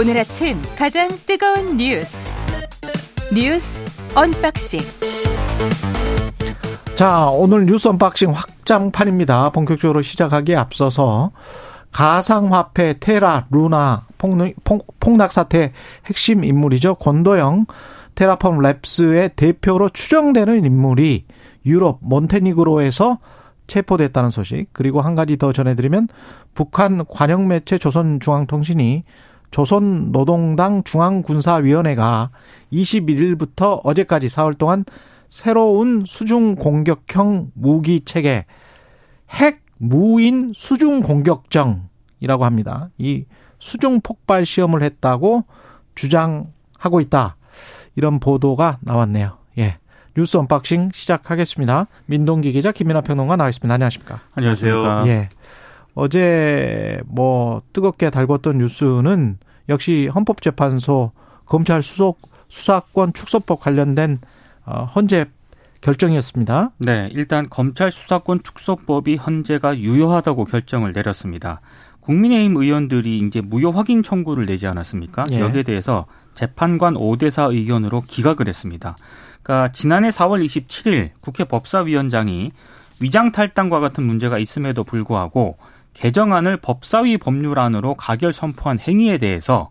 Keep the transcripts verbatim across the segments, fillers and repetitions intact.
오늘 아침 가장 뜨거운 뉴스 뉴스 언박싱. 자, 오늘 뉴스 언박싱 확장판입니다. 본격적으로 시작하기에 앞서서 가상화폐 테라, 루나 폭, 폭, 폭락 사태의 핵심 인물이죠. 권도형 테라폼 랩스의 대표로 추정되는 인물이 유럽 몬테니그로에서 체포됐다는 소식, 그리고 한 가지 더 전해드리면 북한 관영매체 조선중앙통신이 조선노동당 중앙군사위원회가 이십일일부터 어제까지 사흘 동안 새로운 수중공격형 무기체계 핵 무인 수중공격정이라고 합니다. 이 수중폭발 시험을 했다고 주장하고 있다, 이런 보도가 나왔네요. 예, 뉴스 언박싱 시작하겠습니다. 민동기 기자, 김민하 평론가 나와있습니다. 안녕하십니까? 안녕하세요. 예, 어제 뭐 뜨겁게 달궜던 뉴스는 역시 헌법재판소 검찰 수속 수사권 축소법 관련된 헌재 결정이었습니다. 네, 일단 검찰 수사권 축소법이 헌재가 유효하다고 결정을 내렸습니다. 국민의힘 의원들이 이제 무효 확인 청구를 내지 않았습니까? 예. 여기에 대해서 재판관 오 대사 의견으로 기각을 했습니다. 그러니까 지난해 사월 이십칠일 국회 법사위원장이 위장탈당과 같은 문제가 있음에도 불구하고 개정안을 법사위 법률안으로 가결 선포한 행위에 대해서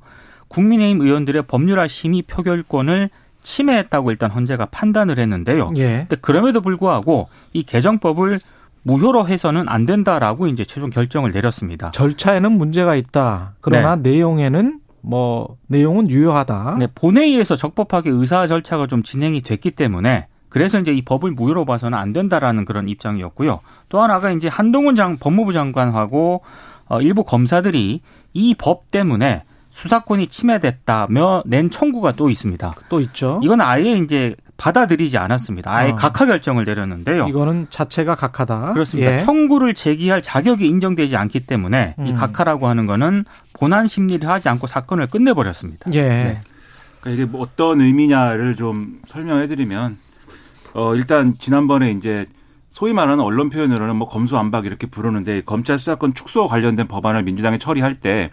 국민의힘 의원들의 법률안 심의 표결권을 침해했다고 일단 헌재가 판단을 했는데요. 예. 근데 그럼에도 불구하고 이 개정법을 무효로 해서는 안 된다라고 이제 최종 결정을 내렸습니다. 절차에는 문제가 있다. 그러나 네. 내용에는 뭐 내용은 유효하다. 네, 본회의에서 적법하게 의사 절차가 좀 진행이 됐기 때문에 그래서 이제 이 법을 무효로 봐서는 안 된다라는 그런 입장이었고요. 또 하나가 이제 한동훈 장 법무부 장관하고 어, 일부 검사들이 이 법 때문에 수사권이 침해됐다며 낸 청구가 또 있습니다. 또 있죠. 이건 아예 이제 받아들이지 않았습니다. 아예 어. 각하 결정을 내렸는데요. 이거는 자체가 각하다. 그렇습니다. 예. 청구를 제기할 자격이 인정되지 않기 때문에 음. 이 각하라고 하는 거는 본안 심리를 하지 않고 사건을 끝내버렸습니다. 예. 네. 그러니까 이게 뭐 어떤 의미냐를 좀 설명해드리면 어, 일단 지난번에 이제 소위 말하는 언론 표현으로는 뭐 검수완박 이렇게 부르는데 검찰 수사권 축소 관련된 법안을 민주당이 처리할 때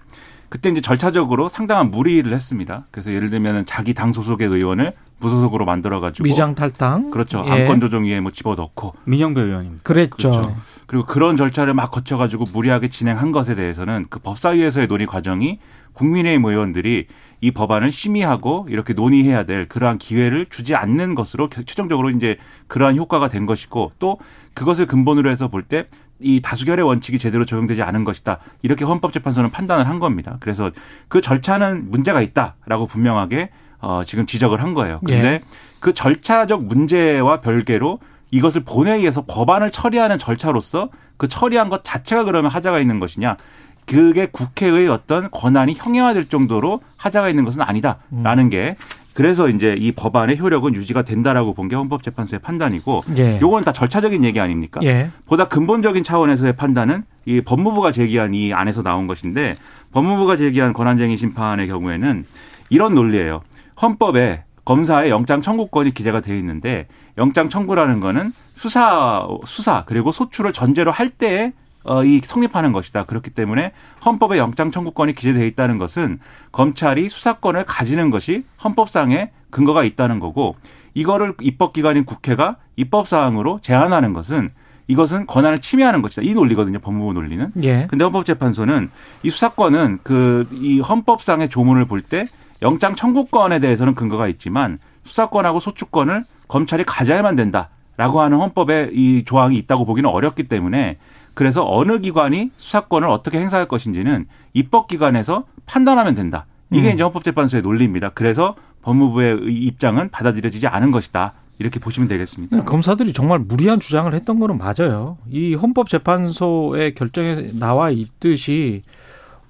그때 이제 절차적으로 상당한 무리를 했습니다. 그래서 예를 들면 자기 당 소속의 의원을 무소속으로 만들어가지고 위장 탈당, 그렇죠. 예. 안건조정위에 뭐 집어넣고 민영배 의원입니다. 그랬죠. 그렇죠. 그리고 그런 절차를 막 거쳐가지고 무리하게 진행한 것에 대해서는 그 법사위에서의 논의 과정이 국민의힘 의원들이 이 법안을 심의하고 이렇게 논의해야 될 그러한 기회를 주지 않는 것으로 최종적으로 이제 그러한 효과가 된 것이고, 또 그것을 근본으로 해서 볼 때 이 다수결의 원칙이 제대로 적용되지 않은 것이다, 이렇게 헌법재판소는 판단을 한 겁니다. 그래서 그 절차는 문제가 있다라고 분명하게 어, 지금 지적을 한 거예요. 그런데 예. 그 절차적 문제와 별개로 이것을 본회의에서 법안을 처리하는 절차로서 그 처리한 것 자체가 그러면 하자가 있는 것이냐, 그게 국회의 어떤 권한이 형해화될 정도로 하자가 있는 것은 아니다라는 음. 게, 그래서 이제 이 법안의 효력은 유지가 된다라고 본 게 헌법재판소의 판단이고, 예. 요건 다 절차적인 얘기 아닙니까? 예. 보다 근본적인 차원에서의 판단은 이 법무부가 제기한 이 안에서 나온 것인데, 법무부가 제기한 권한쟁의 심판의 경우에는 이런 논리예요. 헌법에 검사의 영장 청구권이 기재가 되어 있는데, 영장 청구라는 거는 수사 수사 그리고 소추를 전제로 할 때에 어, 이 성립하는 것이다. 그렇기 때문에 헌법에 영장 청구권이 기재되어 있다는 것은 검찰이 수사권을 가지는 것이 헌법상의 근거가 있다는 거고, 이거를 입법기관인 국회가 입법사항으로 제한하는 것은 이것은 권한을 침해하는 것이다, 이 논리거든요, 법무부 논리는. 예. 근데 헌법재판소는 이 수사권은 그 이 헌법상의 조문을 볼 때 영장 청구권에 대해서는 근거가 있지만 수사권하고 소추권을 검찰이 가져야만 된다라고 하는 헌법의 이 조항이 있다고 보기는 어렵기 때문에, 그래서 어느 기관이 수사권을 어떻게 행사할 것인지는 입법기관에서 판단하면 된다. 이게 음. 이제 헌법재판소의 논리입니다. 그래서 법무부의 입장은 받아들여지지 않은 것이다, 이렇게 보시면 되겠습니다. 검사들이 정말 무리한 주장을 했던 거는 맞아요. 이 헌법재판소의 결정에 나와 있듯이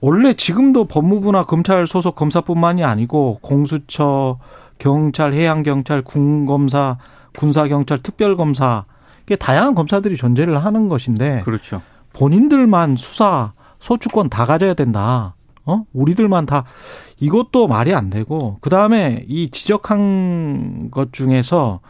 원래 지금도 법무부나 검찰 소속 검사뿐만이 아니고 공수처, 경찰, 해양경찰, 군검사, 군사경찰, 특별검사, 이게 다양한 검사들이 존재를 하는 것인데, 그렇죠. 본인들만 수사, 소추권 다 가져야 된다. 어? 우리들만 다, 이것도 말이 안 되고, 그 다음에 이 지적한 것 중에서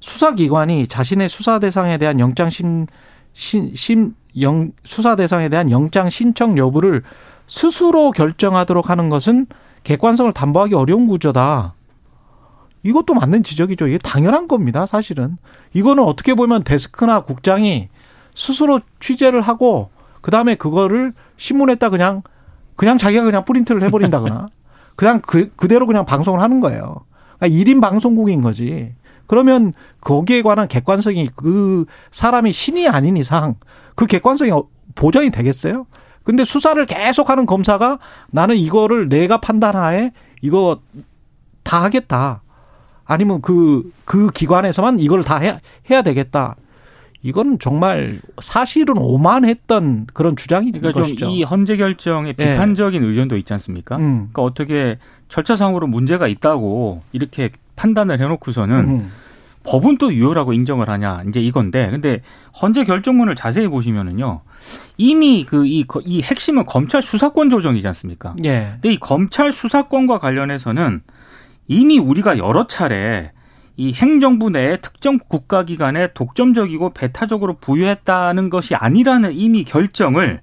수사기관이 자신의 수사 대상에 대한 영장 심, 심, 심 영, 수사 대상에 대한 영장 신청 여부를 스스로 결정하도록 하는 것은 객관성을 담보하기 어려운 구조다. 이것도 맞는 지적이죠. 이게 당연한 겁니다. 사실은. 이거는 어떻게 보면 데스크나 국장이 스스로 취재를 하고 그다음에 그거를 신문에다 그냥 그냥 자기가 그냥 프린트를 해버린다거나 그냥 그, 그대로 그냥 방송을 하는 거예요. 그러니까 일 인 방송국인 거지. 그러면 거기에 관한 객관성이 그 사람이 신이 아닌 이상 그 객관성이 보장이 되겠어요? 근데 수사를 계속하는 검사가 나는 이거를 내가 판단하에 이거 다 하겠다. 아니면 그, 그 기관에서만 이걸 다 해야, 해야 되겠다. 이건 정말 사실은 오만했던 그런 주장인 그러니까 것이죠. 그러니까 좀 이 헌재 결정에 비판적인 네. 의견도 있지 않습니까? 음. 그러니까 어떻게 절차상으로 문제가 있다고 이렇게 판단을 해놓고서는 음. 법은 또 유효라고 인정을 하냐 이제 이건데, 근데 헌재 결정문을 자세히 보시면은요 이미 그 이 이 핵심은 검찰 수사권 조정이지 않습니까? 예. 근데 이 검찰 수사권과 관련해서는 이미 우리가 여러 차례 이 행정부 내에 특정 국가기관에 독점적이고 배타적으로 부여했다는 것이 아니라는 이미 결정을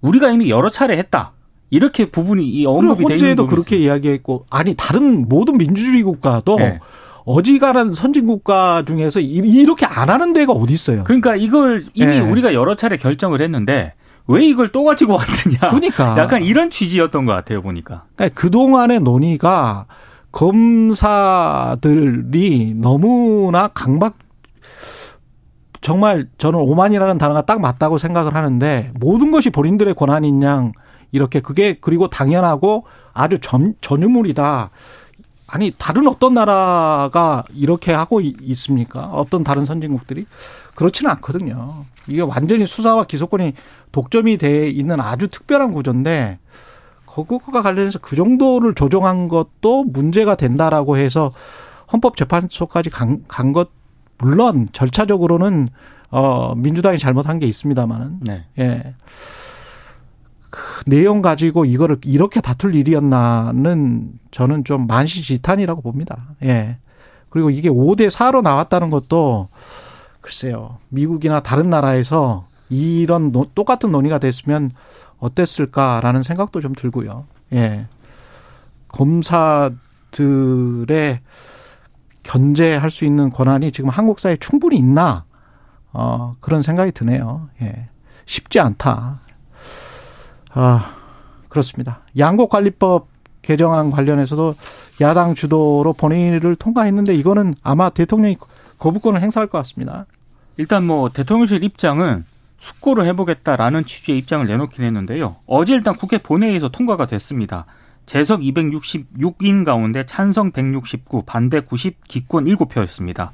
우리가 이미 여러 차례 했다. 이렇게 부분이 이 언급이 되는 헌재에도 그렇게 이야기했고, 아니 다른 모든 민주주의 국가도 네. 어지간한 선진국가 중에서 이렇게 안 하는 데가 어디 있어요. 그러니까 이걸 이미 네. 우리가 여러 차례 결정을 했는데 왜 이걸 또 가지고 왔느냐. 그러니까. 약간 이런 취지였던 것 같아요. 보니까. 그러니까 그동안의 논의가 검사들이 너무나 강박, 정말 저는 오만이라는 단어가 딱 맞다고 생각을 하는데 모든 것이 본인들의 권한인 양 이렇게 그게 그리고 당연하고 아주 전, 전유물이다. 아니 다른 어떤 나라가 이렇게 하고 있습니까? 어떤 다른 선진국들이? 그렇지는 않거든요. 이게 완전히 수사와 기소권이 독점이 돼 있는 아주 특별한 구조인데 그것과 관련해서 그 정도를 조정한 것도 문제가 된다라고 해서 헌법재판소까지 간, 간 것 물론 절차적으로는 어, 민주당이 잘못한 게 있습니다만은 네. 예. 그 내용 가지고 이거를 이렇게 다툴 일이었나는 저는 좀 만시지탄이라고 봅니다. 예. 그리고 이게 오 대 사로 나왔다는 것도 글쎄요. 미국이나 다른 나라에서 이런 노, 똑같은 논의가 됐으면 어땠을까라는 생각도 좀 들고요. 예. 검사들의 견제할 수 있는 권한이 지금 한국 사회에 충분히 있나? 어, 그런 생각이 드네요. 예. 쉽지 않다. 아, 그렇습니다. 양곡관리법 개정안 관련해서도 야당 주도로 본회의를 통과했는데 이거는 아마 대통령이 거부권을 행사할 것 같습니다. 일단 뭐 대통령실 입장은 숙고를 해보겠다라는 취지의 입장을 내놓긴 했는데요. 어제 일단 국회 본회의에서 통과가 됐습니다. 재석 이백육십육 인 가운데 찬성 백육십구, 반대 구십, 기권 일곱 표였습니다.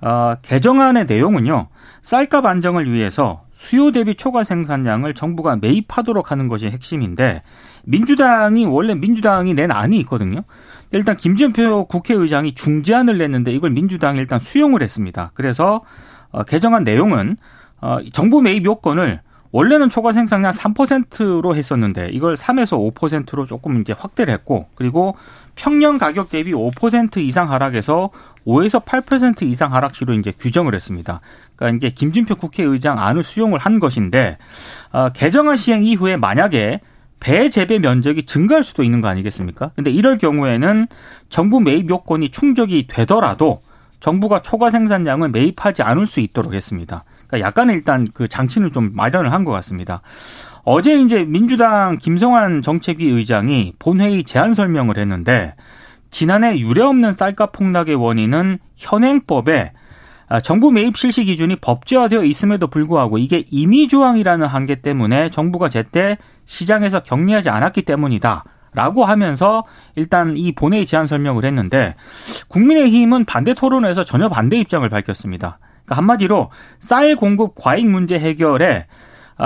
아, 개정안의 내용은요. 쌀값 안정을 위해서 수요 대비 초과 생산량을 정부가 매입하도록 하는 것이 핵심인데 민주당이 원래 민주당이 낸 안이 있거든요. 일단 김진표 국회의장이 중재안을 냈는데 이걸 민주당이 일단 수용을 했습니다. 그래서 어, 개정안 내용은 어, 정부 매입 요건을 원래는 초과 생산량 삼 퍼센트로 했었는데 이걸 삼에서 오 퍼센트로 조금 이제 확대를 했고 그리고 평년 가격 대비 오 퍼센트 이상 하락에서 오에서 팔 퍼센트 이상 하락시로 이제 규정을 했습니다. 그러니까 이제 김진표 국회의장 안을 수용을 한 것인데 어, 개정안 시행 이후에 만약에 배재배 면적이 증가할 수도 있는 거 아니겠습니까? 근데 이럴 경우에는 정부 매입 요건이 충족이 되더라도 정부가 초과 생산량을 매입하지 않을 수 있도록 했습니다. 그러니까 약간의 일단 그 장치를 좀 마련을 한 것 같습니다. 어제 이제 민주당 김성환 정책위 의장이 본회의 제안 설명을 했는데 지난해 유례없는 쌀값 폭락의 원인은 현행법에 정부 매입 실시 기준이 법제화되어 있음에도 불구하고 이게 임의 조항이라는 한계 때문에 정부가 제때 시장에서 격리하지 않았기 때문이다. 라고 하면서 일단 이 본회의 제안 설명을 했는데 국민의힘은 반대 토론에서 전혀 반대 입장을 밝혔습니다. 그러니까 한마디로 쌀 공급 과잉 문제 해결에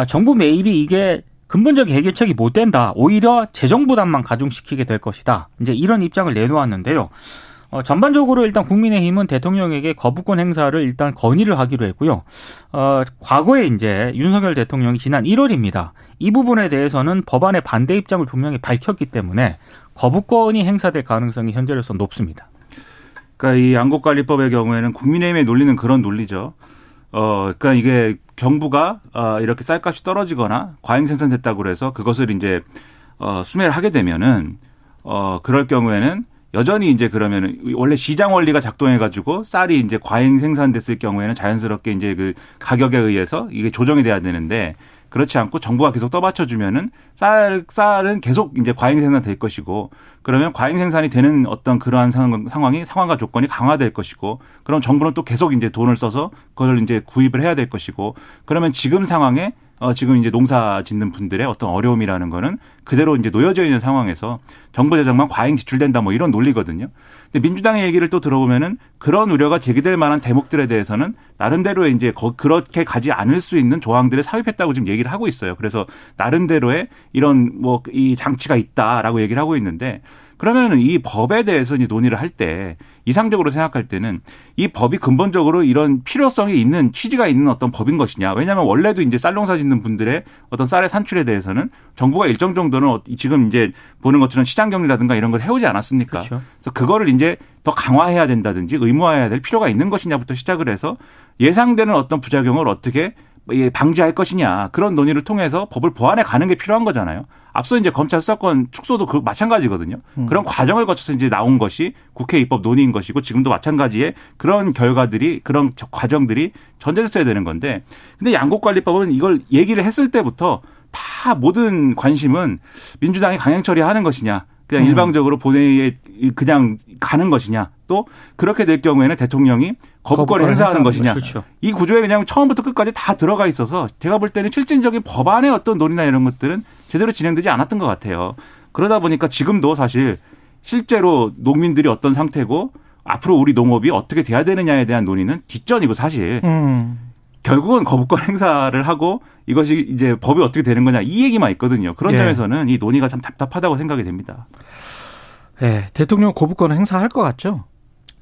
정부 매입이 이게 근본적인 해결책이 못 된다. 오히려 재정 부담만 가중시키게 될 것이다. 이제 이런 입장을 내놓았는데요. 어, 전반적으로 일단 국민의힘은 대통령에게 거부권 행사를 일단 건의를 하기로 했고요. 어, 과거에 이제 윤석열 대통령이 지난 일월입니다. 이 부분에 대해서는 법안의 반대 입장을 분명히 밝혔기 때문에 거부권이 행사될 가능성이 현재로서 높습니다. 그러니까 이 양곡관리법의 경우에는 국민의힘의 논리는 그런 논리죠. 어, 그러니까 이게 정부가 어, 이렇게 쌀값이 떨어지거나 과잉 생산됐다고 해서 그것을 이제 어, 수매를 하게 되면은 어, 그럴 경우에는 여전히 이제 그러면은 원래 시장 원리가 작동해가지고 쌀이 이제 과잉 생산됐을 경우에는 자연스럽게 이제 그 가격에 의해서 이게 조정이 돼야 되는데 그렇지 않고 정부가 계속 떠받쳐주면은 쌀, 쌀은 계속 이제 과잉 생산될 것이고 그러면 과잉 생산이 되는 어떤 그러한 상황, 상황이 상황과 조건이 강화될 것이고 그럼 정부는 또 계속 이제 돈을 써서 그걸 이제 구입을 해야 될 것이고 그러면 지금 상황에 어, 지금 이제 농사 짓는 분들의 어떤 어려움이라는 거는 그대로 이제 놓여져 있는 상황에서 정부 재정만 과잉 지출된다 뭐 이런 논리거든요. 근데 민주당의 얘기를 또 들어보면은 그런 우려가 제기될 만한 대목들에 대해서는 나름대로의 이제 거, 그렇게 가지 않을 수 있는 조항들을 삽입했다고 지금 얘기를 하고 있어요. 그래서 나름대로의 이런 뭐 이 장치가 있다라고 얘기를 하고 있는데 그러면은 이 법에 대해서 이제 논의를 할 때 이상적으로 생각할 때는 이 법이 근본적으로 이런 필요성이 있는 취지가 있는 어떤 법인 것이냐. 왜냐하면 원래도 이제 쌀 농사 짓는 분들의 어떤 쌀의 산출에 대해서는 정부가 일정 정도는 지금 이제 보는 것처럼 시장 격리라든가 이런 걸 해오지 않았습니까? 그렇죠. 그래서 그거를 이제 더 강화해야 된다든지 의무화해야 될 필요가 있는 것이냐부터 시작을 해서 예상되는 어떤 부작용을 어떻게 방지할 것이냐 그런 논의를 통해서 법을 보완해 가는 게 필요한 거잖아요. 앞서 이제 검찰 수사권 축소도 그 마찬가지거든요. 음. 그런 과정을 거쳐서 이제 나온 것이 국회 입법 논의인 것이고 지금도 마찬가지의 그런 결과들이 그런 과정들이 전제됐어야 되는 건데 근데 양곡관리법은 이걸 얘기를 했을 때부터 다 모든 관심은 민주당이 강행 처리하는 것이냐 그냥 음. 일방적으로 본회의에 그냥 가는 것이냐 또 그렇게 될 경우에는 대통령이 거부권을 행사하는 것이냐. 그렇죠. 이 구조에 그냥 처음부터 끝까지 다 들어가 있어서 제가 볼 때는 실질적인 법안의 어떤 논의나 이런 것들은 제대로 진행되지 않았던 것 같아요. 그러다 보니까 지금도 사실 실제로 농민들이 어떤 상태고 앞으로 우리 농업이 어떻게 돼야 되느냐에 대한 논의는 뒷전이고 사실. 음. 결국은 거부권 행사를 하고 이것이 이제 법이 어떻게 되는 거냐 이 얘기만 있거든요. 그런 예. 점에서는 이 논의가 참 답답하다고 생각이 됩니다. 예, 대통령 거부권 행사할 것 같죠?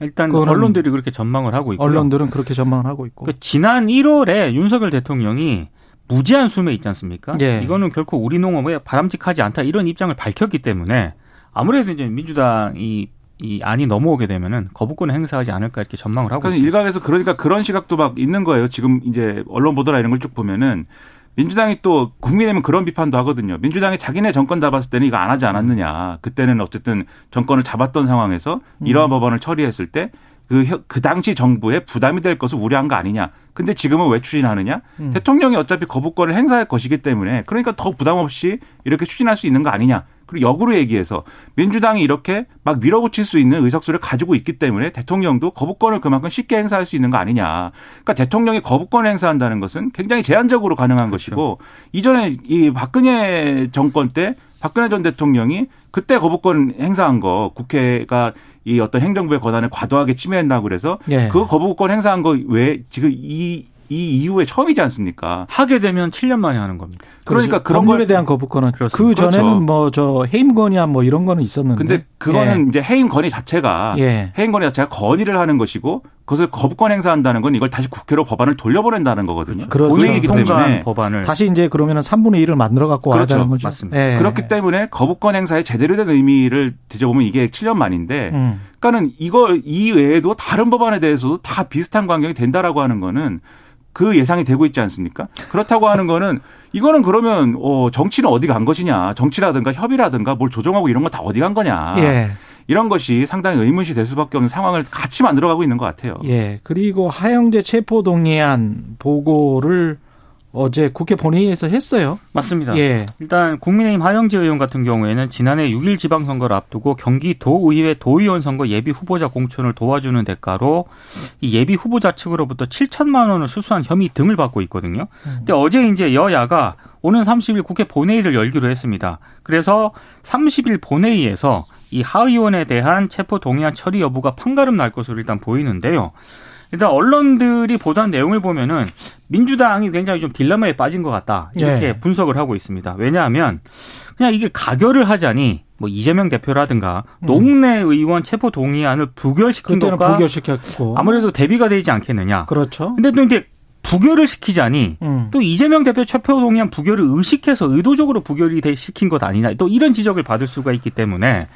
일단 언론들이 그렇게 전망을 하고 있고요. 언론들은 그렇게 전망을 하고 있고. 그 지난 일월에 윤석열 대통령이 무제한 수매 있지 않습니까? 예. 이거는 결코 우리 농업에 바람직하지 않다 이런 입장을 밝혔기 때문에 아무래도 이제 민주당이 이 안이 넘어오게 되면은 거부권을 행사하지 않을까 이렇게 전망을 하고 있습니다. 일각에서 그러니까 그런 시각도 막 있는 거예요. 지금 이제 언론 보도라 이런 걸 쭉 보면은 민주당이 또 국민의힘은 그런 비판도 하거든요. 민주당이 자기네 정권 잡았을 때는 이거 안 하지 않았느냐. 그때는 어쨌든 정권을 잡았던 상황에서 이러한 음. 법안을 처리했을 때 그, 그 당시 정부에 부담이 될 것을 우려한 거 아니냐. 근데 지금은 왜 추진하느냐? 음. 대통령이 어차피 거부권을 행사할 것이기 때문에 그러니까 더 부담 없이 이렇게 추진할 수 있는 거 아니냐. 그리고 역으로 얘기해서 민주당이 이렇게 막 밀어붙일 수 있는 의석수를 가지고 있기 때문에 대통령도 거부권을 그만큼 쉽게 행사할 수 있는 거 아니냐. 그러니까 대통령이 거부권을 행사한다는 것은 굉장히 제한적으로 가능한 그렇죠. 것이고 이전에 이 박근혜 정권 때 박근혜 전 대통령이 그때 거부권 행사한 거 국회가 이 어떤 행정부의 권한을 과도하게 침해한다고 그래서 예. 그 거부권 행사한 거 외에 지금 이 이 이후에 처음이지 않습니까? 하게 되면 칠 년 만에 하는 겁니다. 그러니까 그런 법률에 걸... 대한 거부권은 그렇습니다. 그 전에는 그렇죠. 뭐 저 해임 건의야 뭐 이런 거는 있었는데. 근데 그거는 예. 이제 해임 건의 자체가 예. 해임 건의 자체가 건의를 하는 것이고 그것을 거부권 행사한다는 건 이걸 다시 국회로 법안을 돌려보낸다는 거거든요. 그렇죠. 본회의이기 때문에 법안을 다시 이제 그러면은 삼분의 일을 만들어 갖고 와야 되는 거죠. 맞습니다. 예. 그렇기 때문에 거부권 행사의 제대로 된 의미를 뒤져보면 이게 칠 년 만인데. 음. 그러니까는 이거 이 외에도 다른 법안에 대해서도 다 비슷한 광경이 된다라고 하는 거는. 그 예상이 되고 있지 않습니까? 그렇다고 하는 거는 이거는 그러면 어, 정치는 어디 간 것이냐. 정치라든가 협의라든가 뭘 조정하고 이런 거 다 어디 간 거냐. 예. 이런 것이 상당히 의문시 될 수밖에 없는 상황을 같이 만들어가고 있는 것 같아요. 예. 그리고 하영제 체포동의안 보고를 어제 국회 본회의에서 했어요. 맞습니다. 예. 일단 국민의힘 하영제 의원 같은 경우에는 지난해 육일 지방선거를 앞두고 경기도의회 도의원 선거 예비 후보자 공천을 도와주는 대가로 이 예비 후보자 측으로부터 칠천만 원을 수수한 혐의 등을 받고 있거든요. 근데 어제 이제 여야가 오는 삼십일 국회 본회의를 열기로 했습니다. 그래서 삼십일 본회의에서 이 하 의원에 대한 체포동의안 처리 여부가 판가름 날 것으로 일단 보이는데요. 일단 언론들이 보도한 내용을 보면은 민주당이 굉장히 좀 딜레마에 빠진 것 같다 이렇게 예. 분석을 하고 있습니다. 왜냐하면 그냥 이게 가결을 하자니 뭐 이재명 대표라든가 음. 농내 의원 체포 동의안을 부결시킨 것과 부결시켰고. 아무래도 대비가 되지 않겠느냐. 그렇죠. 근데 또 이제 부결을 시키자니 음. 또 이재명 대표 체포 동의안 부결을 의식해서 의도적으로 부결이 시킨 것 아니냐. 또 이런 지적을 받을 수가 있기 때문에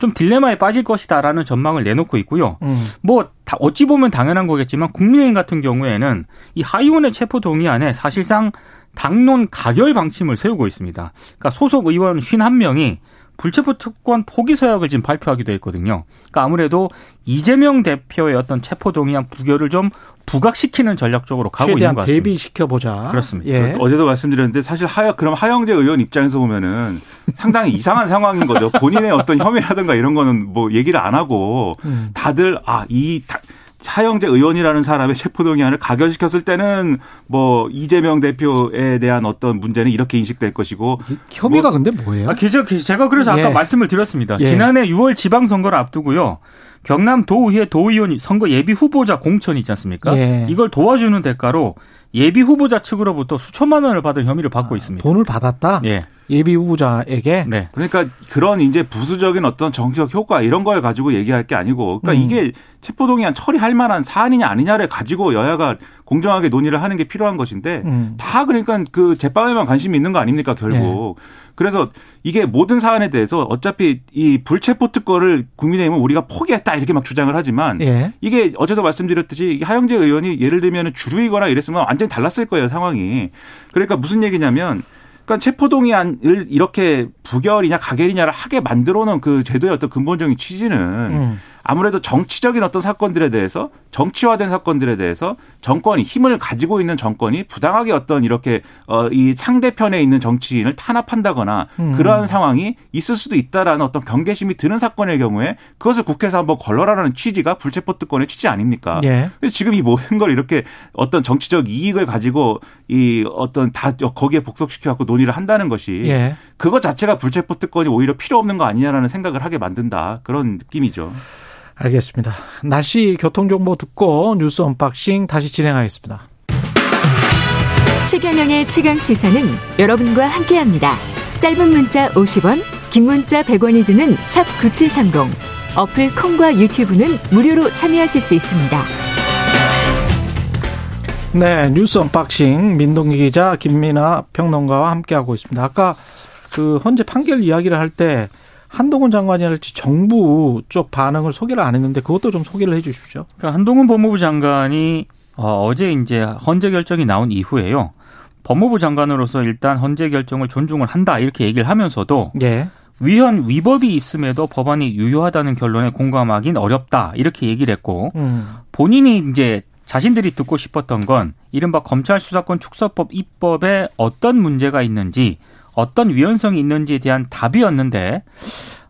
좀 딜레마에 빠질 것이다라는 전망을 내놓고 있고요. 음. 뭐 어찌 보면 당연한 거겠지만 국민의힘 같은 경우에는 이 하의원의 체포동의안에 사실상 당론 가결 방침을 세우고 있습니다. 그러니까 소속 의원 오십일 명이 불체포 특권 포기 서약을 지금 발표하기도 했거든요. 그러니까 아무래도 이재명 대표의 어떤 체포동의안 부결을 좀 부각시키는 전략적으로 가고 있는 것 같습니다. 최대한 대비시켜보자. 그렇습니다. 예. 어제도 말씀드렸는데 사실 하여, 그럼 하영재 의원 입장에서 보면은 상당히 이상한 상황인 거죠. 본인의 어떤 혐의라든가 이런 거는 뭐 얘기를 안 하고 음. 다들 아, 이 다, 하영재 의원이라는 사람의 체포동의안을 가결시켰을 때는 뭐 이재명 대표에 대한 어떤 문제는 이렇게 인식될 것이고. 혐의가 뭐, 근데 뭐예요? 아, 제가 그래서 아까 예. 말씀을 드렸습니다. 예. 지난해 유월 지방선거를 앞두고요. 경남도의회 도의원 선거 예비 후보자 공천이 있지 않습니까? 예. 이걸 도와주는 대가로 예비 후보자 측으로부터 수천만 원을 받은 혐의를 받고 있습니다. 아, 돈을 받았다? 예. 예비 후보자에게? 네. 그러니까 그런 이제 부수적인 어떤 정치적 효과 이런 걸 가지고 얘기할 게 아니고 그러니까 음. 이게 체포동의안 처리할 만한 사안이냐 아니냐를 가지고 여야가 공정하게 논의를 하는 게 필요한 것인데 음. 다 그러니까 그 제빵에만 관심이 있는 거 아닙니까 결국. 네. 그래서 이게 모든 사안에 대해서 어차피 이 불체포특권을 국민의힘은 우리가 포기했다 이렇게 막 주장을 하지만 예. 이게 어제도 말씀드렸듯이 하영재 의원이 예를 들면 주류이거나 이랬으면 완전히 달랐을 거예요 상황이. 그러니까 무슨 얘기냐면 그러니까 체포동의안을 이렇게 부결이냐 가결이냐를 하게 만들어놓은 그 제도의 어떤 근본적인 취지는 음. 아무래도 정치적인 어떤 사건들에 대해서 정치화된 사건들에 대해서 정권이 힘을 가지고 있는 정권이 부당하게 어떤 이렇게 어, 이 상대편에 있는 정치인을 탄압한다거나 음. 그러한 상황이 있을 수도 있다라는 어떤 경계심이 드는 사건의 경우에 그것을 국회에서 한번 걸러라라는 취지가 불체포특권의 취지 아닙니까? 예. 그래서 지금 이 모든 걸 이렇게 어떤 정치적 이익을 가지고 이 어떤 다 거기에 복속시켜 갖고 논의를 한다는 것이 예. 그것 자체가 불체포특권이 오히려 필요 없는 거 아니냐라는 생각을 하게 만든다 그런 느낌이죠. 알겠습니다. 날씨 교통정보 듣고 뉴스 언박싱 다시 진행하겠습니다. 최경영의 최강시사는 여러분과 함께합니다. 짧은 문자 오십 원, 긴 문자 백 원이 드는 샵 구칠삼공. 어플 콩과 유튜브는 무료로 참여하실 수 있습니다. 네, 뉴스 언박싱 민동기 기자, 김민하 평론가와 함께하고 있습니다. 아까 그 헌재 판결 이야기를 할 때 한동훈 장관이 할지 정부 쪽 반응을 소개를 안 했는데 그것도 좀 소개를 해 주십시오. 그러니까 한동훈 법무부 장관이 어제 이제 헌재 결정이 나온 이후에요. 법무부 장관으로서 일단 헌재 결정을 존중을 한다 이렇게 얘기를 하면서도 예. 위헌 위법이 있음에도 법안이 유효하다는 결론에 공감하긴 어렵다 이렇게 얘기를 했고 음. 본인이 이제 자신들이 듣고 싶었던 건 이른바 검찰 수사권 축소법 입법에 어떤 문제가 있는지 어떤 위헌성이 있는지에 대한 답이었는데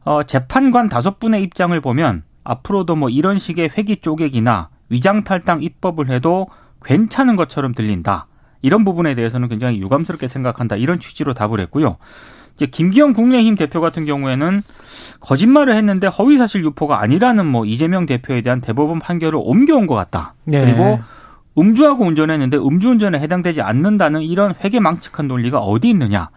어, 재판관 다섯 분의 입장을 보면 앞으로도 뭐 이런 식의 회기 쪼개기나 위장탈당 입법을 해도 괜찮은 것처럼 들린다. 이런 부분에 대해서는 굉장히 유감스럽게 생각한다. 이런 취지로 답을 했고요. 이제 김기현 국민의힘 대표 같은 경우에는 거짓말을 했는데 허위사실 유포가 아니라는 뭐 이재명 대표에 대한 대법원 판결을 옮겨온 것 같다. 네. 그리고 음주하고 운전했는데 음주운전에 해당되지 않는다는 이런 회계망측한 논리가 어디 있느냐.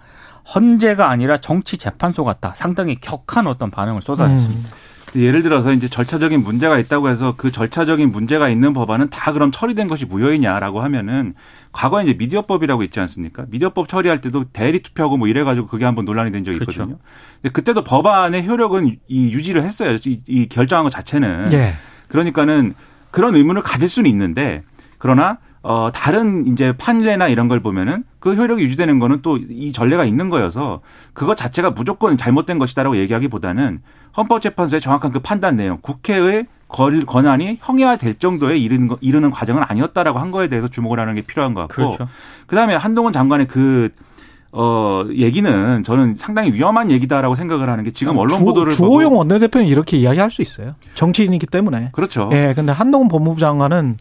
헌재가 아니라 정치 재판소 같다. 상당히 격한 어떤 반응을 쏟아냈습니다. 음. 예를 들어서 이제 절차적인 문제가 있다고 해서 그 절차적인 문제가 있는 법안은 다 그럼 처리된 것이 무효이냐라고 하면은 과거에 이제 미디어법이라고 있지 않습니까? 미디어법 처리할 때도 대리 투표하고 뭐 이래가지고 그게 한번 논란이 된 적이 있거든요. 그렇죠. 근데 그때도 법안의 효력은 이 유지를 했어요. 이, 이 결정한 것 자체는. 예. 그러니까는 그런 의문을 가질 수는 있는데 그러나 어, 다른 이제 판례나 이런 걸 보면은 그 효력이 유지되는 거는 또 이 전례가 있는 거여서 그것 자체가 무조건 잘못된 것이다라고 얘기하기보다는 헌법재판소의 정확한 그 판단 내용, 국회의 권한이 형해화될 정도에 이르는, 거, 이르는 과정은 아니었다라고 한 거에 대해서 주목을 하는 게 필요한 것 같고. 그렇죠. 그다음에 한동훈 장관의 그 어, 얘기는 저는 상당히 위험한 얘기다라고 생각을 하는 게 지금 언론 주, 보도를 보고. 주호영 원내대표는 이렇게 이야기할 수 있어요. 정치인이기 때문에. 그렇죠. 예, 근데 한동훈 법무부 장관은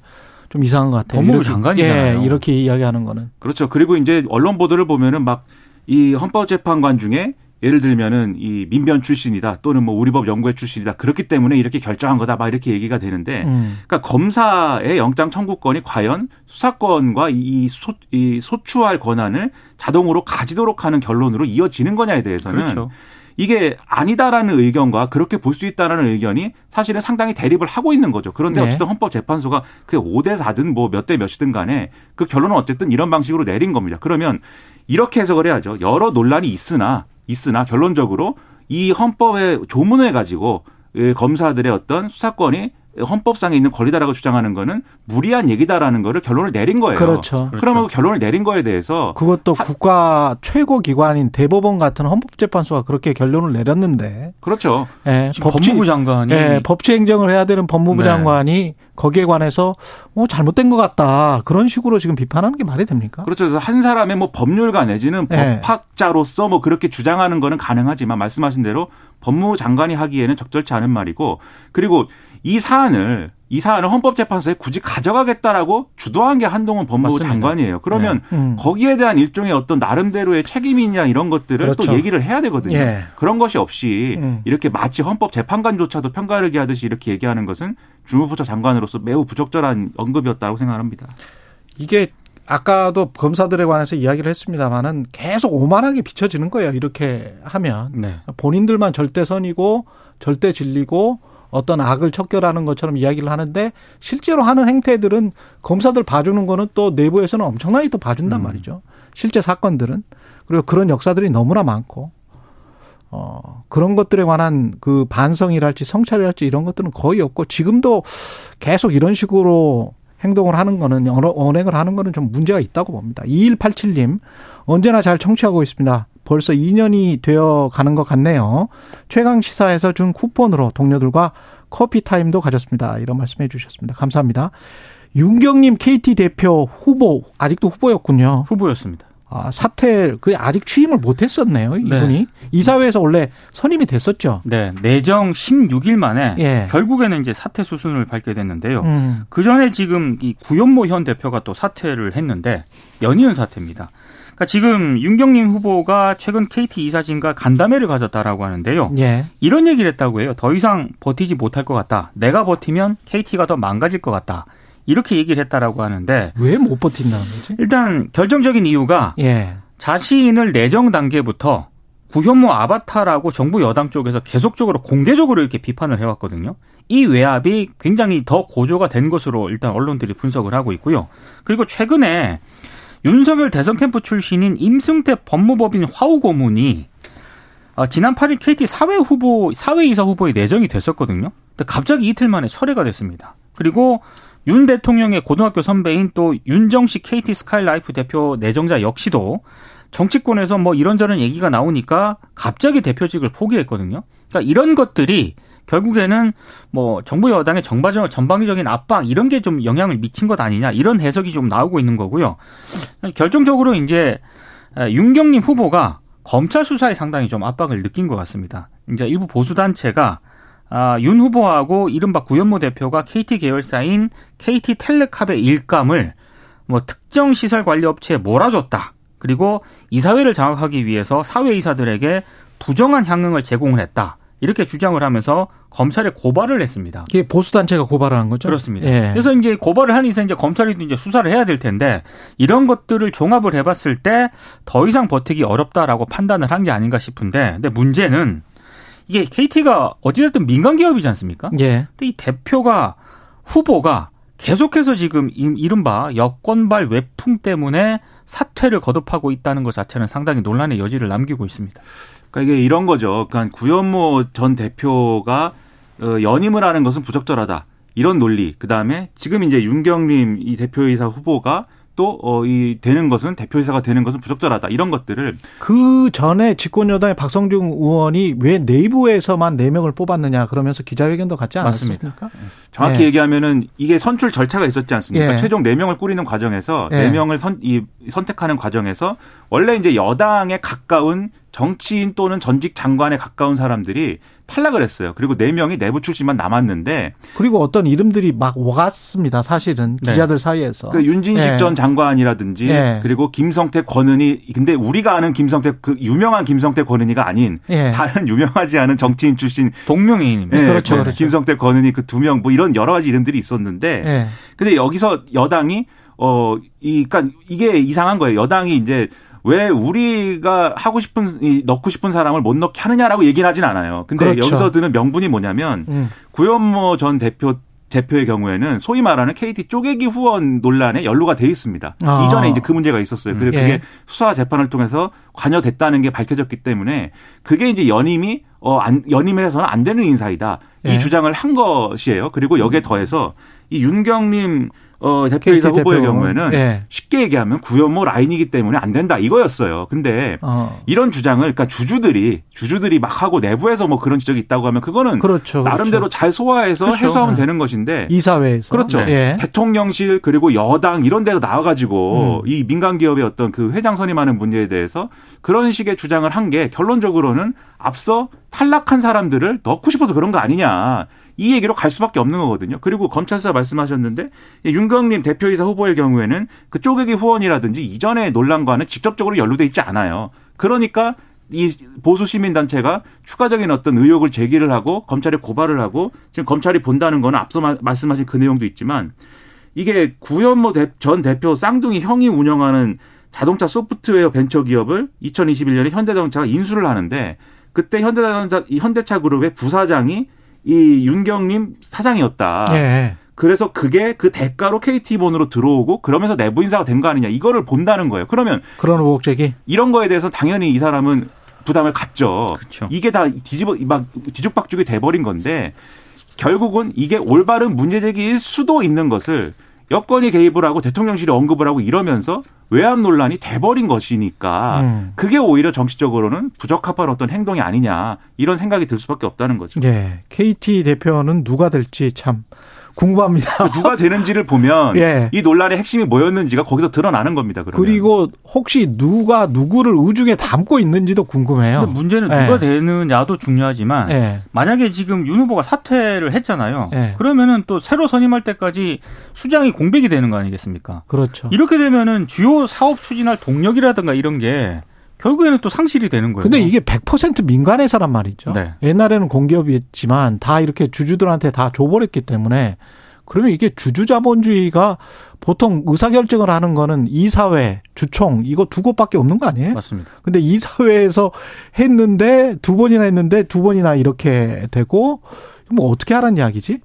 좀 이상한 것 같아요. 법무부 장관이잖아요. 예, 이렇게 이야기하는 거는. 그렇죠. 그리고 이제 언론 보도를 보면은 막 이 헌법재판관 중에 예를 들면은 이 민변 출신이다 또는 뭐 우리법 연구회 출신이다 그렇기 때문에 이렇게 결정한 거다 막 이렇게 얘기가 되는데 음. 그러니까 검사의 영장 청구권이 과연 수사권과 이, 소, 이 소추할 권한을 자동으로 가지도록 하는 결론으로 이어지는 거냐에 대해서는. 그렇죠. 이게 아니다라는 의견과 그렇게 볼 수 있다라는 의견이 사실은 상당히 대립을 하고 있는 거죠. 그런데 네. 어쨌든 헌법재판소가 그게 오 대 사든 뭐 몇 대 몇이든 간에 그 결론은 어쨌든 이런 방식으로 내린 겁니다. 그러면 이렇게 해석을 해야죠. 여러 논란이 있으나 있으나 결론적으로 이 헌법의 조문을 가지고 검사들의 어떤 수사권이 헌법상에 있는 권리다라고 주장하는 거는 무리한 얘기다라는 거를 결론을 내린 거예요. 그렇죠. 그러면 그 결론을 내린 거에 대해서 그것도 하, 국가 최고 기관인 대법원 같은 헌법재판소가 그렇게 결론을 내렸는데. 그렇죠. 예, 법치, 법무부 장관이. 예, 법치행정을 해야 되는 법무부 네. 장관이 거기에 관해서 뭐 잘못된 것 같다. 그런 식으로 지금 비판하는 게 말이 됩니까? 그렇죠. 그래서 한 사람의 뭐 법률가 내지는 네. 법학자로서 뭐 그렇게 주장하는 거는 가능하지만 말씀하신 대로 법무부 장관이 하기에는 적절치 않은 말이고, 그리고 이 사안을 이 사안을 헌법재판소에 굳이 가져가겠다라고 주도한 게 한동훈 법무부 맞습니다. 장관이에요. 그러면 네. 음. 거기에 대한 일종의 어떤 나름대로의 책임이냐 이런 것들을 그렇죠. 또 얘기를 해야 되거든요. 예. 그런 것이 없이 음. 이렇게 마치 헌법재판관조차도 편가르게 하듯이 이렇게 얘기하는 것은 주무부처 장관으로서 매우 부적절한 언급이었다고 생각합니다. 이게 아까도 검사들에 관해서 이야기를 했습니다마는 계속 오만하게 비춰지는 거예요. 이렇게 하면 네. 본인들만 절대선이고 절대 진리고 어떤 악을 척결하는 것처럼 이야기를 하는데 실제로 하는 행태들은 검사들 봐주는 거는 또 내부에서는 엄청나게 또 봐준단 음. 말이죠. 실제 사건들은. 그리고 그런 역사들이 너무나 많고 어, 그런 것들에 관한 그 반성이랄지 성찰이랄지 이런 것들은 거의 없고 지금도 계속 이런 식으로 행동을 하는 거는 언행을 하는 거는 좀 문제가 있다고 봅니다. 이일팔칠 님 언제나 잘 청취하고 있습니다. 벌써 이 년이 되어 가는 것 같네요. 최강시사에서 준 쿠폰으로 동료들과 커피타임도 가졌습니다. 이런 말씀해 주셨습니다. 감사합니다. 윤경림 케이티 대표 후보, 아직도 후보였군요. 후보였습니다. 아, 사퇴, 그래, 아직 취임을 못 했었네요. 이분이. 네. 이사회에서 원래 선임이 됐었죠. 네. 내정 십육 일 만에 예. 결국에는 이제 사퇴 수순을 밟게 됐는데요. 음. 그 전에 지금 이 구현모 현 대표가 또 사퇴를 했는데 연이은 사퇴입니다. 그러니까 지금 윤경림 후보가 최근 케이티 이사진과 간담회를 가졌다라고 하는데요. 예. 이런 얘기를 했다고 해요. 더 이상 버티지 못할 것 같다. 내가 버티면 케이티가 더 망가질 것 같다. 이렇게 얘기를 했다라고 하는데. 왜 못 버틴다는 거지? 일단 결정적인 이유가 예. 자신을 내정 단계부터 구현모 아바타라고 정부 여당 쪽에서 계속적으로 공개적으로 이렇게 비판을 해왔거든요. 이 외압이 굉장히 더 고조가 된 것으로 일단 언론들이 분석을 하고 있고요. 그리고 최근에 윤석열 대선 캠프 출신인 임승태 법무법인 화우 고문이 지난 팔 일 케이티 사회 후보, 사회이사 후보에 내정이 됐었거든요. 근데 갑자기 이틀 만에 철회가 됐습니다. 그리고 윤 대통령의 고등학교 선배인 또 윤정식 케이티 스카이라이프 대표 내정자 역시도 정치권에서 뭐 이런저런 얘기가 나오니까 갑자기 대표직을 포기했거든요. 그러니까 이런 것들이 결국에는 뭐 정부 여당의 정반적, 전방위적인 압박 이런 게 좀 영향을 미친 것 아니냐 이런 해석이 좀 나오고 있는 거고요. 결정적으로 이제 윤경림 후보가 검찰 수사에 상당히 좀 압박을 느낀 것 같습니다. 이제 일부 보수단체가 아, 윤 후보하고 이른바 구현모 대표가 케이티 계열사인 케이티 텔레캅의 일감을 뭐 특정 시설 관리 업체에 몰아줬다. 그리고 이사회를 장악하기 위해서 사회이사들에게 부정한 향응을 제공을 했다. 이렇게 주장을 하면서 검찰에 고발을 했습니다. 이게 보수단체가 고발을 한 거죠? 그렇습니다. 예. 그래서 이제 고발을 하니 이제 검찰이 이제 수사를 해야 될 텐데 이런 것들을 종합을 해봤을 때 더 이상 버티기 어렵다라고 판단을 한 게 아닌가 싶은데, 근데 문제는 이게 케이티가 어찌됐든 민간 기업이지 않습니까? 예. 근데 이 대표가 후보가 계속해서 지금 이른바 여권발 외풍 때문에 사퇴를 거듭하고 있다는 것 자체는 상당히 논란의 여지를 남기고 있습니다. 그러니까 이게 이런 거죠. 그러니까 구현모 전 대표가 연임을 하는 것은 부적절하다. 이런 논리. 그다음에 지금 이제 윤경림 이 대표이사 후보가 또 어 이 되는 것은 대표이사가 되는 것은 부적절하다. 이런 것들을 그 전에 집권 여당의 박성중 의원이 왜 내부에서만 네 명을 뽑았느냐 그러면서 기자회견도 갖지 않았습니까? 맞습니다. 정확히 예. 얘기하면은 이게 선출 절차가 있었지 않습니까? 예. 최종 네 명을 꾸리는 과정에서 예. 네 명을 선 이 선택하는 과정에서 원래 이제 여당에 가까운 정치인 또는 전직 장관에 가까운 사람들이 탈락을 했어요. 그리고 네 명이 내부 출신만 남았는데. 그리고 어떤 이름들이 막 오갔습니다. 사실은 기자들 네. 사이에서. 그 윤진식 네. 전 장관이라든지 네. 그리고 김성태 권은희. 근데 우리가 아는 김성태 그 유명한 김성태 권은희가 아닌 네. 다른 유명하지 않은 정치인 출신. 동명이인입니다. 네. 그렇죠. 그렇죠. 김성태 권은희 그 두 명 뭐 이런 여러 가지 이름들이 있었는데. 네. 근데 여기서 여당이 어, 이, 그러니까 이게 이상한 거예요. 여당이 이제 왜 우리가 하고 싶은, 넣고 싶은 사람을 못 넣게 하느냐라고 얘기는 하진 않아요. 근데 그렇죠. 여기서 드는 명분이 뭐냐면, 음. 구현모 전 대표, 대표의 경우에는 소위 말하는 케이티 쪼개기 후원 논란에 연루가 돼 있습니다. 아. 이전에 이제 그 문제가 있었어요. 그래서 예. 그게 수사 재판을 통해서 관여됐다는 게 밝혀졌기 때문에 그게 이제 연임이 어, 안, 연임을 해서는 안 되는 인사이다. 예. 이 주장을 한 것이에요. 그리고 여기에 더해서 이 윤경림 어, 대표이사 후보의 대표. 경우에는 예. 쉽게 얘기하면 구현모 라인이기 때문에 안 된다 이거였어요. 근데 어. 이런 주장을 그러니까 주주들이 주주들이 막 하고 내부에서 뭐 그런 지적이 있다고 하면 그거는 그렇죠, 그렇죠. 나름대로 잘 소화해서 그렇죠. 해소하면 네. 되는 것인데 이사회에서 그렇죠. 네. 대통령실 그리고 여당 이런 데서 나와가지고 음. 이 민간 기업의 어떤 그 회장 선임하는 문제에 대해서 그런 식의 주장을 한 게 결론적으로는 앞서 탈락한 사람들을 넣고 싶어서 그런 거 아니냐. 이 얘기로 갈 수밖에 없는 거거든요. 그리고 검찰 수사 말씀하셨는데 윤경림 대표이사 후보의 경우에는 그 쪼개기 후원이라든지 이전의 논란과는 직접적으로 연루돼 있지 않아요. 그러니까 이 보수 시민단체가 추가적인 어떤 의혹을 제기를 하고 검찰에 고발을 하고 지금 검찰이 본다는 건 앞서 말씀하신 그 내용도 있지만 이게 구현모 전 대표 쌍둥이 형이 운영하는 자동차 소프트웨어 벤처기업을 이천이십일 년에 현대자동차가 인수를 하는데 그때 현대자동차 현대차 그룹의 부사장이 이 윤경림 사장이었다. 예. 그래서 그게 그 대가로 케이티본으로 들어오고 그러면서 내부 인사가 된 거 아니냐. 이거를 본다는 거예요. 그러면 그런 의혹 제기 이런 거에 대해서 당연히 이 사람은 부담을 갖죠. 그쵸. 이게 다 뒤집어 막 뒤죽박죽이 돼버린 건데 결국은 이게 올바른 문제 제기일 수도 있는 것을 여권이 개입을 하고 대통령실이 언급을 하고 이러면서 외압 논란이 돼버린 것이니까 음. 그게 오히려 정치적으로는 부적합한 어떤 행동이 아니냐 이런 생각이 들 수밖에 없다는 거죠. 예. 케이티 대표는 누가 될지 참 궁금합니다. 누가 되는지를 보면 예. 이 논란의 핵심이 뭐였는지가 거기서 드러나는 겁니다. 그러면. 그리고 혹시 누가 누구를 우중에 담고 있는지도 궁금해요. 근데 문제는 예. 누가 되느냐도 중요하지만 예. 만약에 지금 윤 후보가 사퇴를 했잖아요. 예. 그러면은 또 새로 선임할 때까지 수장이 공백이 되는 거 아니겠습니까? 그렇죠. 이렇게 되면은 주요 사업 추진할 동력이라든가 이런 게 결국에는 또 상실이 되는 거예요. 근데 이게 백 퍼센트 민간회사란 말이죠. 네. 옛날에는 공기업이었지만 다 이렇게 주주들한테 다 줘버렸기 때문에 그러면 이게 주주자본주의가 보통 의사결정을 하는 거는 이사회, 주총 이거 두 곳밖에 없는 거 아니에요? 맞습니다. 근데 이사회에서 했는데 두 번이나 했는데 두 번이나 이렇게 되고 뭐 어떻게 하라는 이야기지?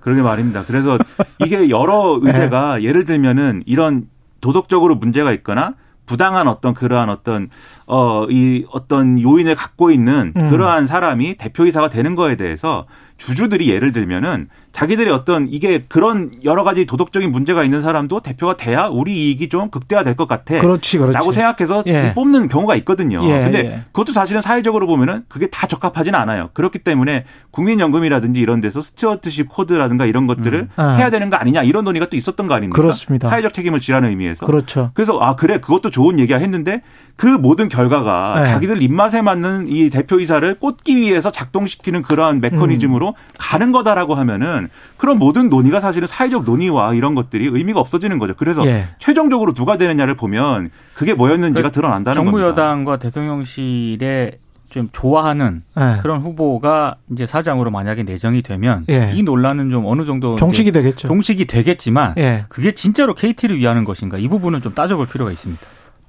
그러게 말입니다. 그래서 이게 여러 의제가 네. 예를 들면은 이런 도덕적으로 문제가 있거나 부당한 어떤 그러한 어떤 어 이 어떤 요인을 갖고 있는 그러한 음. 사람이 대표이사가 되는 거에 대해서 주주들이 예를 들면은 자기들이 어떤 이게 그런 여러 가지 도덕적인 문제가 있는 사람도 대표가 돼야 우리 이익이 좀 극대화될 것 같아. 그렇지, 그렇지. 라고 생각해서 예. 뽑는 경우가 있거든요. 예, 근데 예. 그것도 사실은 사회적으로 보면은 그게 다 적합하진 않아요. 그렇기 때문에 국민연금이라든지 이런 데서 스튜어트십 코드라든가 이런 것들을 음. 아. 해야 되는 거 아니냐 이런 논의가 또 있었던 거 아닙니까? 그렇습니다. 사회적 책임을 지라는 의미에서. 그렇죠. 그래서 아 그래 그것도 좋은 얘기야 했는데 그 모든 결과가 예. 자기들 입맛에 맞는 이 대표이사를 꽂기 위해서 작동시키는 그러한 메커니즘으로 음. 가는 거다라고 하면은. 그런 모든 논의가 사실은 사회적 논의와 이런 것들이 의미가 없어지는 거죠. 그래서 예. 최종적으로 누가 되느냐를 보면 그게 뭐였는지가 드러난다는 정부 겁니다. 정부 여당과 대통령실에 좀 좋아하는 예. 그런 후보가 이제 사장으로 만약에 내정이 되면 예. 이 논란은 좀 어느 정도 종식이 되겠죠. 종식이 되겠지만 예. 그게 진짜로 케이티를 위하는 것인가 이 부분은 좀 따져볼 필요가 있습니다.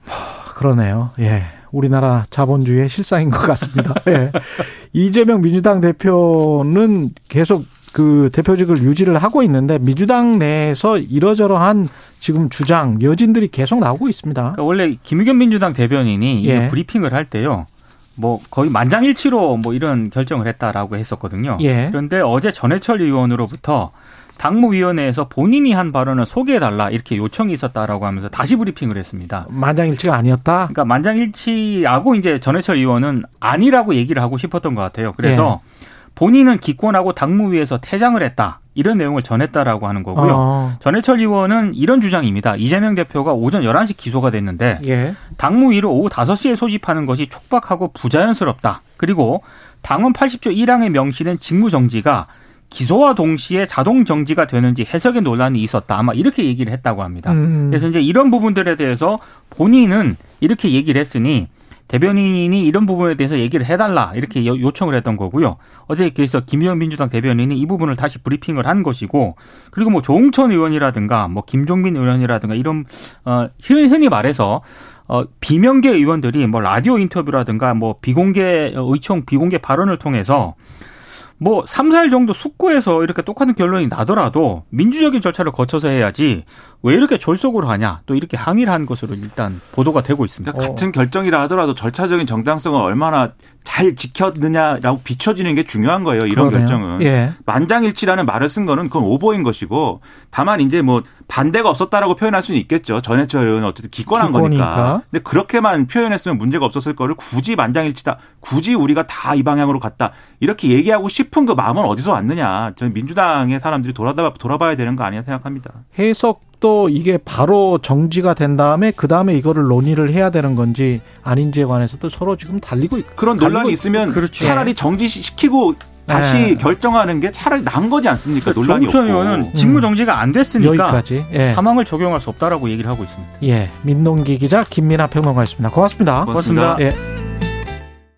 하, 그러네요. 예. 우리나라 자본주의의 실상인 것 같습니다. 예. 이재명 민주당 대표는 계속 그 대표직을 유지를 하고 있는데 민주당 내에서 이러저러한 지금 주장, 여진들이 계속 나오고 있습니다. 그러니까 원래 김의겸 민주당 대변인이 예. 브리핑을 할 때요. 뭐 거의 만장일치로 뭐 이런 결정을 했다라고 했었거든요. 예. 그런데 어제 전해철 의원으로부터 당무위원회에서 본인이 한 발언을 소개해달라 이렇게 요청이 있었다라고 하면서 다시 브리핑을 했습니다. 만장일치가 아니었다? 그러니까 만장일치하고 이제 전해철 의원은 아니라고 얘기를 하고 싶었던 것 같아요. 그래서 예. 본인은 기권하고 당무위에서 퇴장을 했다. 이런 내용을 전했다라고 하는 거고요. 어. 전해철 의원은 이런 주장입니다. 이재명 대표가 오전 열한 시 기소가 됐는데 예. 당무위를 오후 다섯 시에 소집하는 것이 촉박하고 부자연스럽다. 그리고 당헌 팔십조 일항에 명시된 직무정지가 기소와 동시에 자동정지가 되는지 해석의 논란이 있었다. 아마 이렇게 얘기를 했다고 합니다. 음. 그래서 이제 이런 부분들에 대해서 본인은 이렇게 얘기를 했으니 대변인이 이런 부분에 대해서 얘기를 해달라 이렇게 요청을 했던 거고요. 어제 그래서 김의겸 민주당 대변인이 이 부분을 다시 브리핑을 한 것이고 그리고 뭐 조홍천 의원이라든가 뭐 김종민 의원이라든가 이런 어, 흔히 말해서 어, 비명계 의원들이 뭐 라디오 인터뷰라든가 뭐 비공개 의총 비공개 발언을 통해서 뭐 삼, 사일 정도 숙고해서 이렇게 똑같은 결론이 나더라도 민주적인 절차를 거쳐서 해야지 왜 이렇게 졸속으로 하냐 또 이렇게 항의를 한 것으로 일단 보도가 되고 있습니다. 그러니까 같은 결정이라 하더라도 절차적인 정당성을 얼마나 잘 지켰느냐라고 비춰지는 게 중요한 거예요. 이런 그러네요. 결정은. 예. 만장일치라는 말을 쓴 거는 그건 오보인 것이고 다만 이제 뭐 반대가 없었다라고 표현할 수는 있겠죠. 전해철 의원은 어쨌든 기권한 기권이니까. 거니까. 근데 그렇게만 표현했으면 문제가 없었을 거를 굳이 만장일치다. 굳이 우리가 다 이 방향으로 갔다. 이렇게 얘기하고 싶은 그 마음은 어디서 왔느냐. 저는 민주당의 사람들이 돌아다, 돌아봐야 되는 거 아니냐 생각합니다. 해석도 이게 바로 정지가 된 다음에 그다음에 이거를 논의를 해야 되는 건지 아닌지에 관해서도 서로 지금 달리고 있고. 그런 달리고 논란이 있으면 그렇죠. 차라리 정지시키고. 다시 네. 결정하는 게 차라리 난 거지 않습니까? 그러니까 논란이 없고. 조홍천 의원은 직무 정지가 안 됐으니까 여기까지. 예. 사망을 적용할 수 없다라고 얘기를 하고 있습니다. 예, 민동기 기자, 김민하 평론가였습니다. 고맙습니다. 고맙습니다. 고맙습니다. 예.